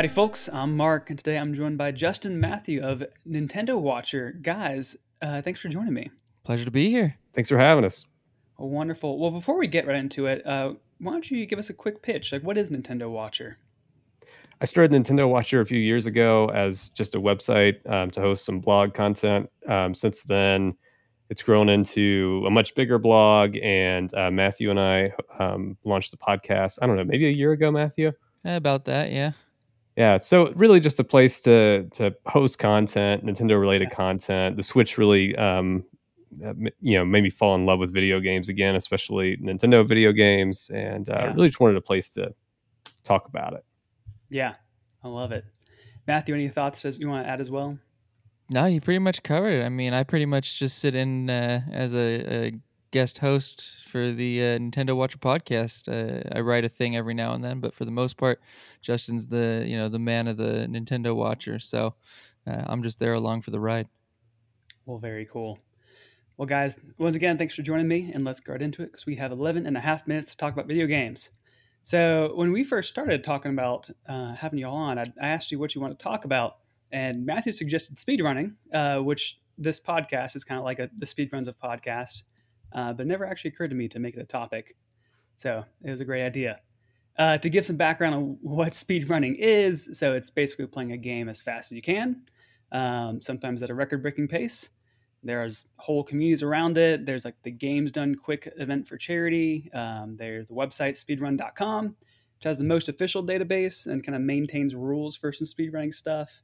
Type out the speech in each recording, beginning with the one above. Howdy folks, I'm Mark, and today I'm joined by Justin Matthew of Nintendo Watcher. Guys, thanks for joining me. Pleasure to be here. Thanks for having us. Wonderful. Well, before we get right into it, why don't you give us a quick pitch? Like, what is Nintendo Watcher? I started Nintendo Watcher a few years ago as just a website to host some blog content. Since then, it's grown into a much bigger blog, and Matthew and I launched the podcast, I don't know, maybe a year ago, Matthew? About that, yeah. Yeah, so really just a place to host content, Nintendo-related content. The Switch really, made me fall in love with video games again, especially Nintendo video games, and really just wanted a place to talk about it. Yeah, I love it. Matthew, any thoughts you want to add as well? No, you pretty much covered it. I mean, I pretty much just sit in as a guest host for the Nintendo Watcher podcast. I write a thing every now and then, but for the most part, Justin's the man of the Nintendo Watcher, so I'm just there along for the ride. Well, very cool. Well, guys, once again, thanks for joining me, and let's get right into it because we have 11.5 minutes to talk about video games. So when we first started talking about having you all on, I asked you what you want to talk about, and Matthew suggested speedrunning, which this podcast is kind of like the speedruns of podcasts. But never actually occurred to me to make it a topic. So it was a great idea. To give some background on what speedrunning is, so it's basically playing a game as fast as you can, sometimes at a record-breaking pace. There's whole communities around it. There's like the Games Done Quick event for charity. There's the website speedrun.com, which has the most official database and kind of maintains rules for some speedrunning stuff.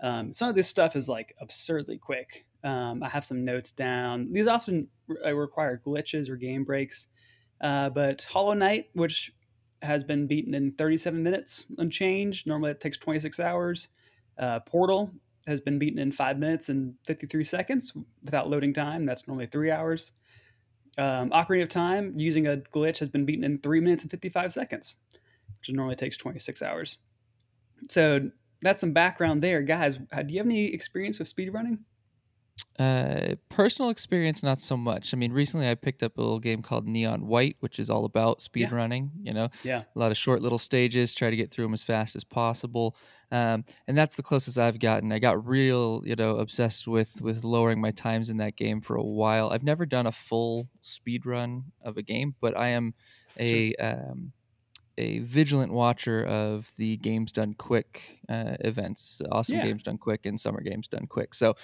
Some of this stuff is like absurdly quick. I have some notes down. These often require glitches or game breaks. But Hollow Knight, which has been beaten in 37 minutes unchanged. Normally it takes 26 hours. Portal has been beaten in 5 minutes and 53 seconds without loading time. That's normally 3 hours. Ocarina of Time, using a glitch, has been beaten in 3 minutes and 55 seconds, which normally takes 26 hours. So that's some background there. Guys, do you have any experience with speedrunning? Personal experience, not so much. I mean, recently I picked up a little game called Neon White, which is all about speedrunning, a lot of short little stages, try to get through them as fast as possible. And that's the closest I've gotten. I got real, obsessed with lowering my times in that game for a while. I've never done a full speedrun of a game, but I am a vigilant watcher of the Games Done Quick events. Awesome. Games Done Quick and Summer Games Done Quick. So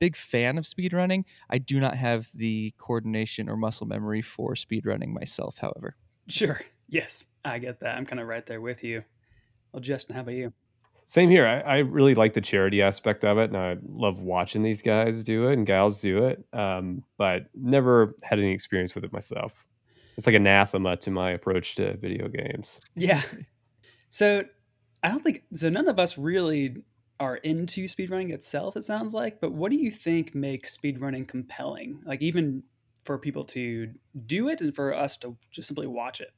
big fan of speedrunning. I do not have the coordination or muscle memory for speedrunning myself, however. Sure. Yes, I get that. I'm kind of right there with you. Well, Justin, how about you? Same here. I really like the charity aspect of it, and I love watching these guys do it and gals do it, but never had any experience with it myself. It's like anathema to my approach to video games. Yeah. So none of us really are into speedrunning itself, it sounds like, but what do you think makes speedrunning compelling? Like, even for people to do it and for us to just simply watch it.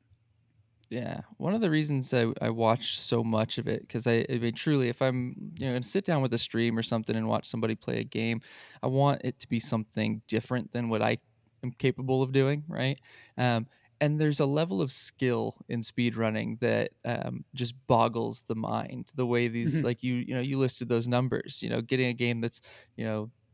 Yeah. One of the reasons I watch so much of it, because I mean, truly, if I'm going to sit down with a stream or something and watch somebody play a game, I want it to be something different than what I'm capable of doing, right? And there's a level of skill in speedrunning that just boggles the mind. The way these, like you listed those numbers, getting a game that's,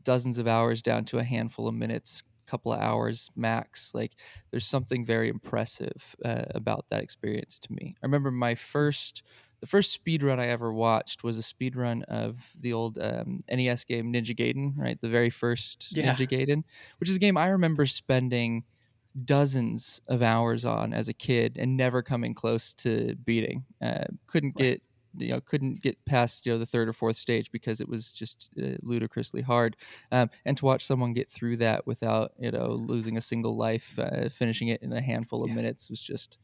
dozens of hours down to a handful of minutes, couple of hours max. Like, there's something very impressive about that experience to me. I remember the first speedrun I ever watched was a speedrun of the old NES game Ninja Gaiden, right? The very first Ninja Gaiden, which is a game I remember spending dozens of hours on as a kid and never coming close to beating. Couldn't get past the third or fourth stage because it was just ludicrously hard. And to watch someone get through that without losing a single life, finishing it in a handful of minutes was just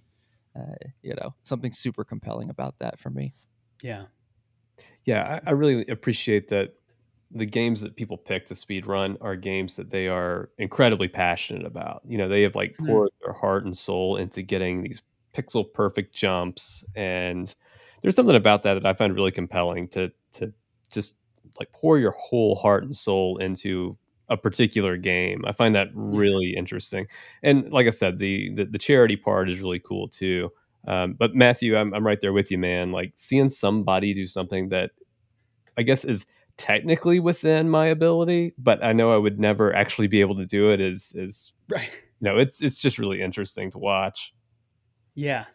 something super compelling about that for me. I really appreciate that the games that people pick to speedrun are games that they are incredibly passionate about. They have poured their heart and soul into getting these pixel perfect jumps, and there's something about that I find really compelling, to just pour your whole heart and soul into a particular game. I find that really interesting. And like I said, the charity part is really cool too. But Matthew, I'm right there with you, man. Like seeing somebody do something that I guess is technically within my ability, but I know I would never actually be able to do it is right. No, it's just really interesting to watch. Yeah.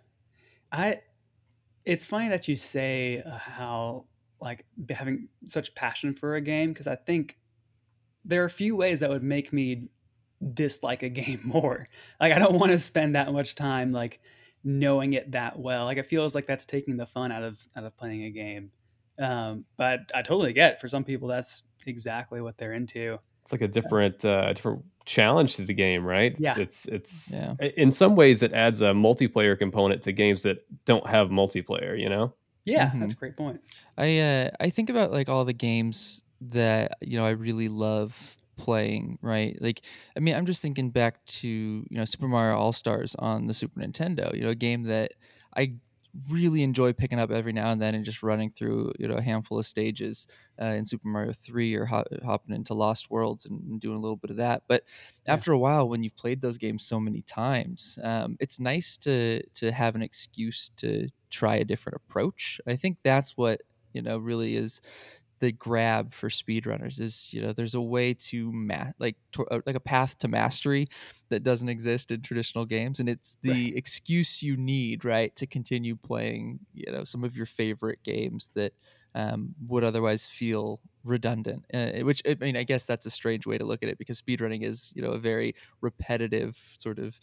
It's funny that you say how like having such passion for a game, because I think there are a few ways that would make me dislike a game more. Like I don't want to spend that much time like knowing it that well. Like it feels like that's taking the fun out of playing a game. But I totally get, for some people that's exactly what they're into. It's like a different challenge to the game, right? Yeah. It's yeah. In some ways it adds a multiplayer component to games that don't have multiplayer, you know? Yeah, mm-hmm. That's a great point. I think about like all the games that, you know, I really love playing, right? Like, I mean, I'm just thinking back to, you know, Super Mario All-Stars on the Super Nintendo, you know, a game that I really enjoy picking up every now and then and just running through, you know, a handful of stages in Super Mario 3 or hopping into Lost Worlds and doing a little bit of that. But after a while, when you've played those games so many times, it's nice to have an excuse to try a different approach. I think that's what, you know, really is the grab for speedrunners is, you know, there's a way to like a path to mastery that doesn't exist in traditional games. And it's the excuse you need, right, to continue playing, you know, some of your favorite games that would otherwise feel redundant, which, I mean, I guess that's a strange way to look at it because speedrunning is, you know, a very repetitive sort of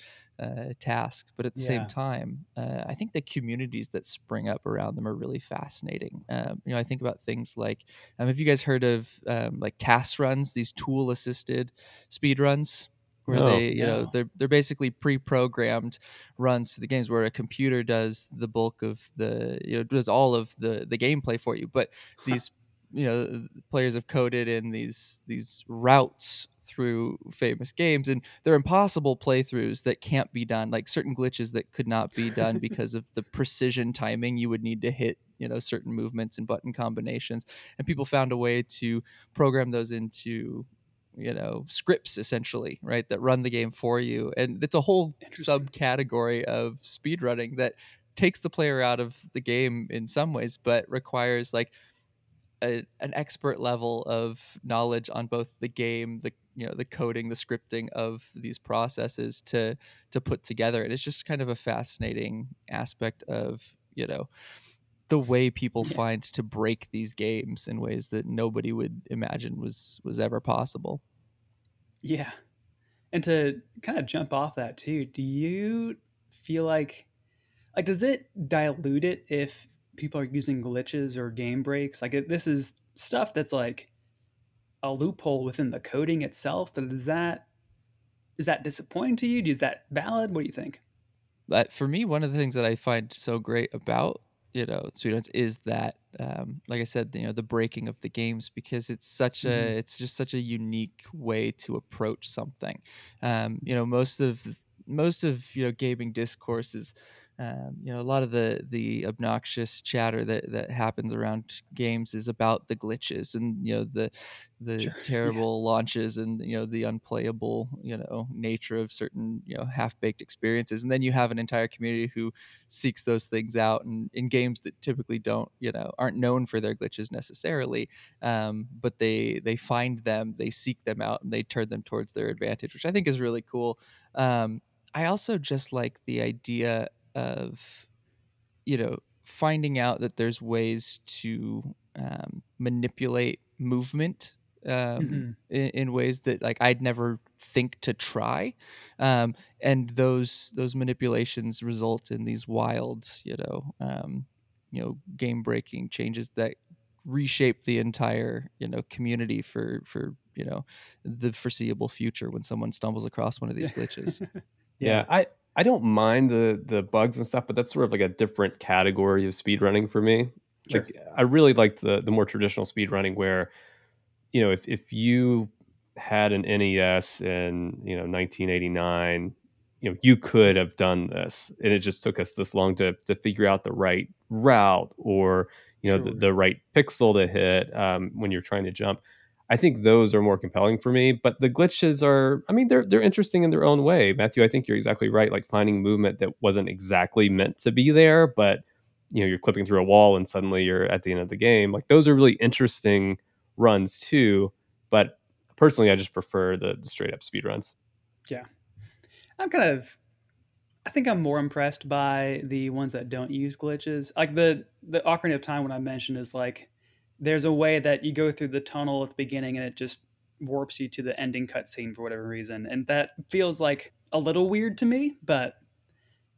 task. But at the same time, I think the communities that spring up around them are really fascinating. You know, I think about things like, have you guys heard of like task runs, these tool assisted speedruns? Where know, they're basically pre-programmed runs to the games where a computer does the bulk of the, you know, does all of the gameplay for you. But these, you know, players have coded in these routes through famous games, and they're impossible playthroughs that can't be done, like certain glitches that could not be done because of the precision timing you would need to hit, you know, certain movements and button combinations. And people found a way to program those into, you know, scripts essentially, right, that run the game for you. And it's a whole subcategory of speedrunning that takes the player out of the game in some ways, but requires like an expert level of knowledge on both the game, the, you know, the coding, the scripting of these processes to put together. And it's just kind of a fascinating aspect of, you know, the way people find to break these games in ways that nobody would imagine was ever possible. Yeah. And to kind of jump off that too, do you feel like does it dilute it if people are using glitches or game breaks? Like this is stuff that's like a loophole within the coding itself, but is that disappointing to you? Is that valid? What do you think? That, for me, one of the things that I find so great about, you know, students is that, like I said, you know, the breaking of the games, because it's such it's just such a unique way to approach something. You know, most of, you know, gaming discourse is, you know, a lot of the obnoxious chatter that happens around games is about the glitches and, you know, the terrible launches and, you know, the unplayable, you know, nature of certain, you know, half-baked experiences. And then you have an entire community who seeks those things out and in games that typically don't, you know, aren't known for their glitches necessarily, but they find them, they seek them out, and they turn them towards their advantage, which I think is really cool. I also just like the idea of, you know, finding out that there's ways to manipulate movement in ways that like I'd never think to try, and those manipulations result in these wild, you know, game breaking changes that reshape the entire, you know, community for you know, the foreseeable future when someone stumbles across one of these glitches. I don't mind the bugs and stuff, but that's sort of like a different category of speedrunning for me. Sure. Like I really liked the more traditional speedrunning where, you know, if you had an NES in, you know, 1989, you know, you could have done this, and it just took us this long to figure out the right route or, you know, the right pixel to hit when you're trying to jump. I think those are more compelling for me. But the glitches are, I mean, they're interesting in their own way. Matthew, I think you're exactly right. Like finding movement that wasn't exactly meant to be there, but you know, you're clipping through a wall and suddenly you're at the end of the game. Like those are really interesting runs too. But personally, I just prefer the straight up speed runs. Yeah. I think I'm more impressed by the ones that don't use glitches. Like the Ocarina of Time one I mentioned is like, there's a way that you go through the tunnel at the beginning and it just warps you to the ending cutscene for whatever reason. And that feels like a little weird to me, but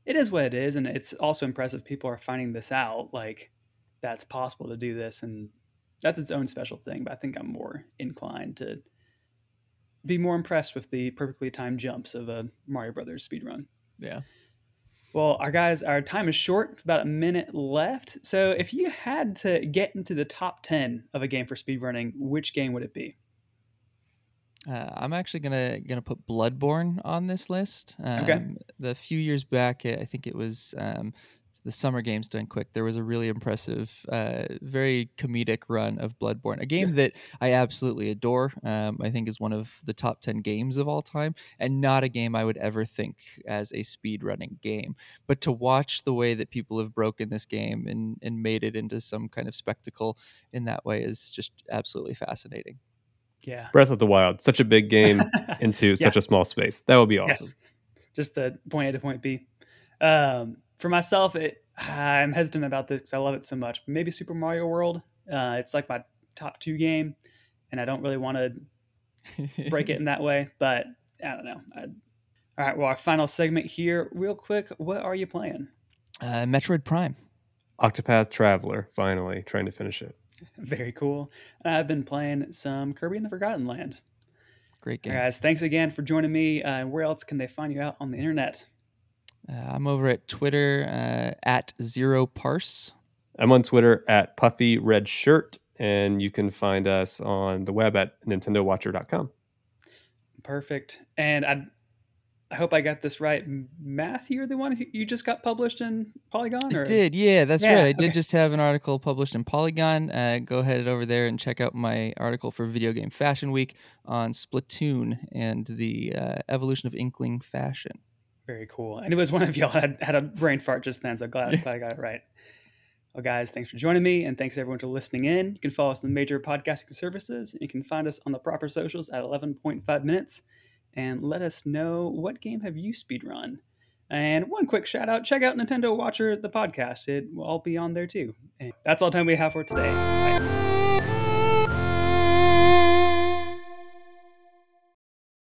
it is what it is. And it's also impressive people are finding this out, like that's possible to do this. And that's its own special thing. But I think I'm more inclined to be more impressed with the perfectly timed jumps of a Mario Brothers speedrun. Yeah. Well, our time is short, about a minute left. So if you had to get into the top 10 of a game for speedrunning, which game would it be? I'm actually gonna put Bloodborne on this list. Okay. The few years back, I think it was the Summer Games Done Quick. There was a really impressive, very comedic run of Bloodborne, a game that I absolutely adore. I think is one of the top 10 games of all time, and not a game I would ever think as a speedrunning game. But to watch the way that people have broken this game and made it into some kind of spectacle in that way is just absolutely fascinating. Yeah. Breath of the Wild, such a big game into such a small space. That would be awesome. Yes. Just the point A to point B. For myself, I'm hesitant about this because I love it so much. Maybe Super Mario World. It's like my top 2 game, and I don't really want to break it in that way, but I don't know. All right, well, our final segment here, real quick. What are you playing? Metroid Prime. Octopath Traveler, finally, trying to finish it. Very cool. And I've been playing some Kirby and the Forgotten Land. Great game. All right, guys, thanks again for joining me. Where else can they find you out on the internet? I'm over at Twitter at ZeroParse. I'm on Twitter at PuffyRedshirt, and you can find us on the web at NintendoWatcher.com. Perfect. And I hope I got this right. Matthew, you're the one you just got published in Polygon? Or? I did, yeah, that's right. I did just have an article published in Polygon. Go head over there and check out my article for Video Game Fashion Week on Splatoon and the evolution of Inkling fashion. Very cool. And it was one of y'all that had a brain fart just then, so glad I got it right. Well, guys, thanks for joining me, and thanks everyone for listening in. You can follow us on the major podcasting services, and you can find us on the proper socials at 11.5 minutes. And let us know, what game have you speedrun? And one quick shout out, check out Nintendo Watcher, the podcast. It will all be on there too. And that's all the time we have for today. Bye.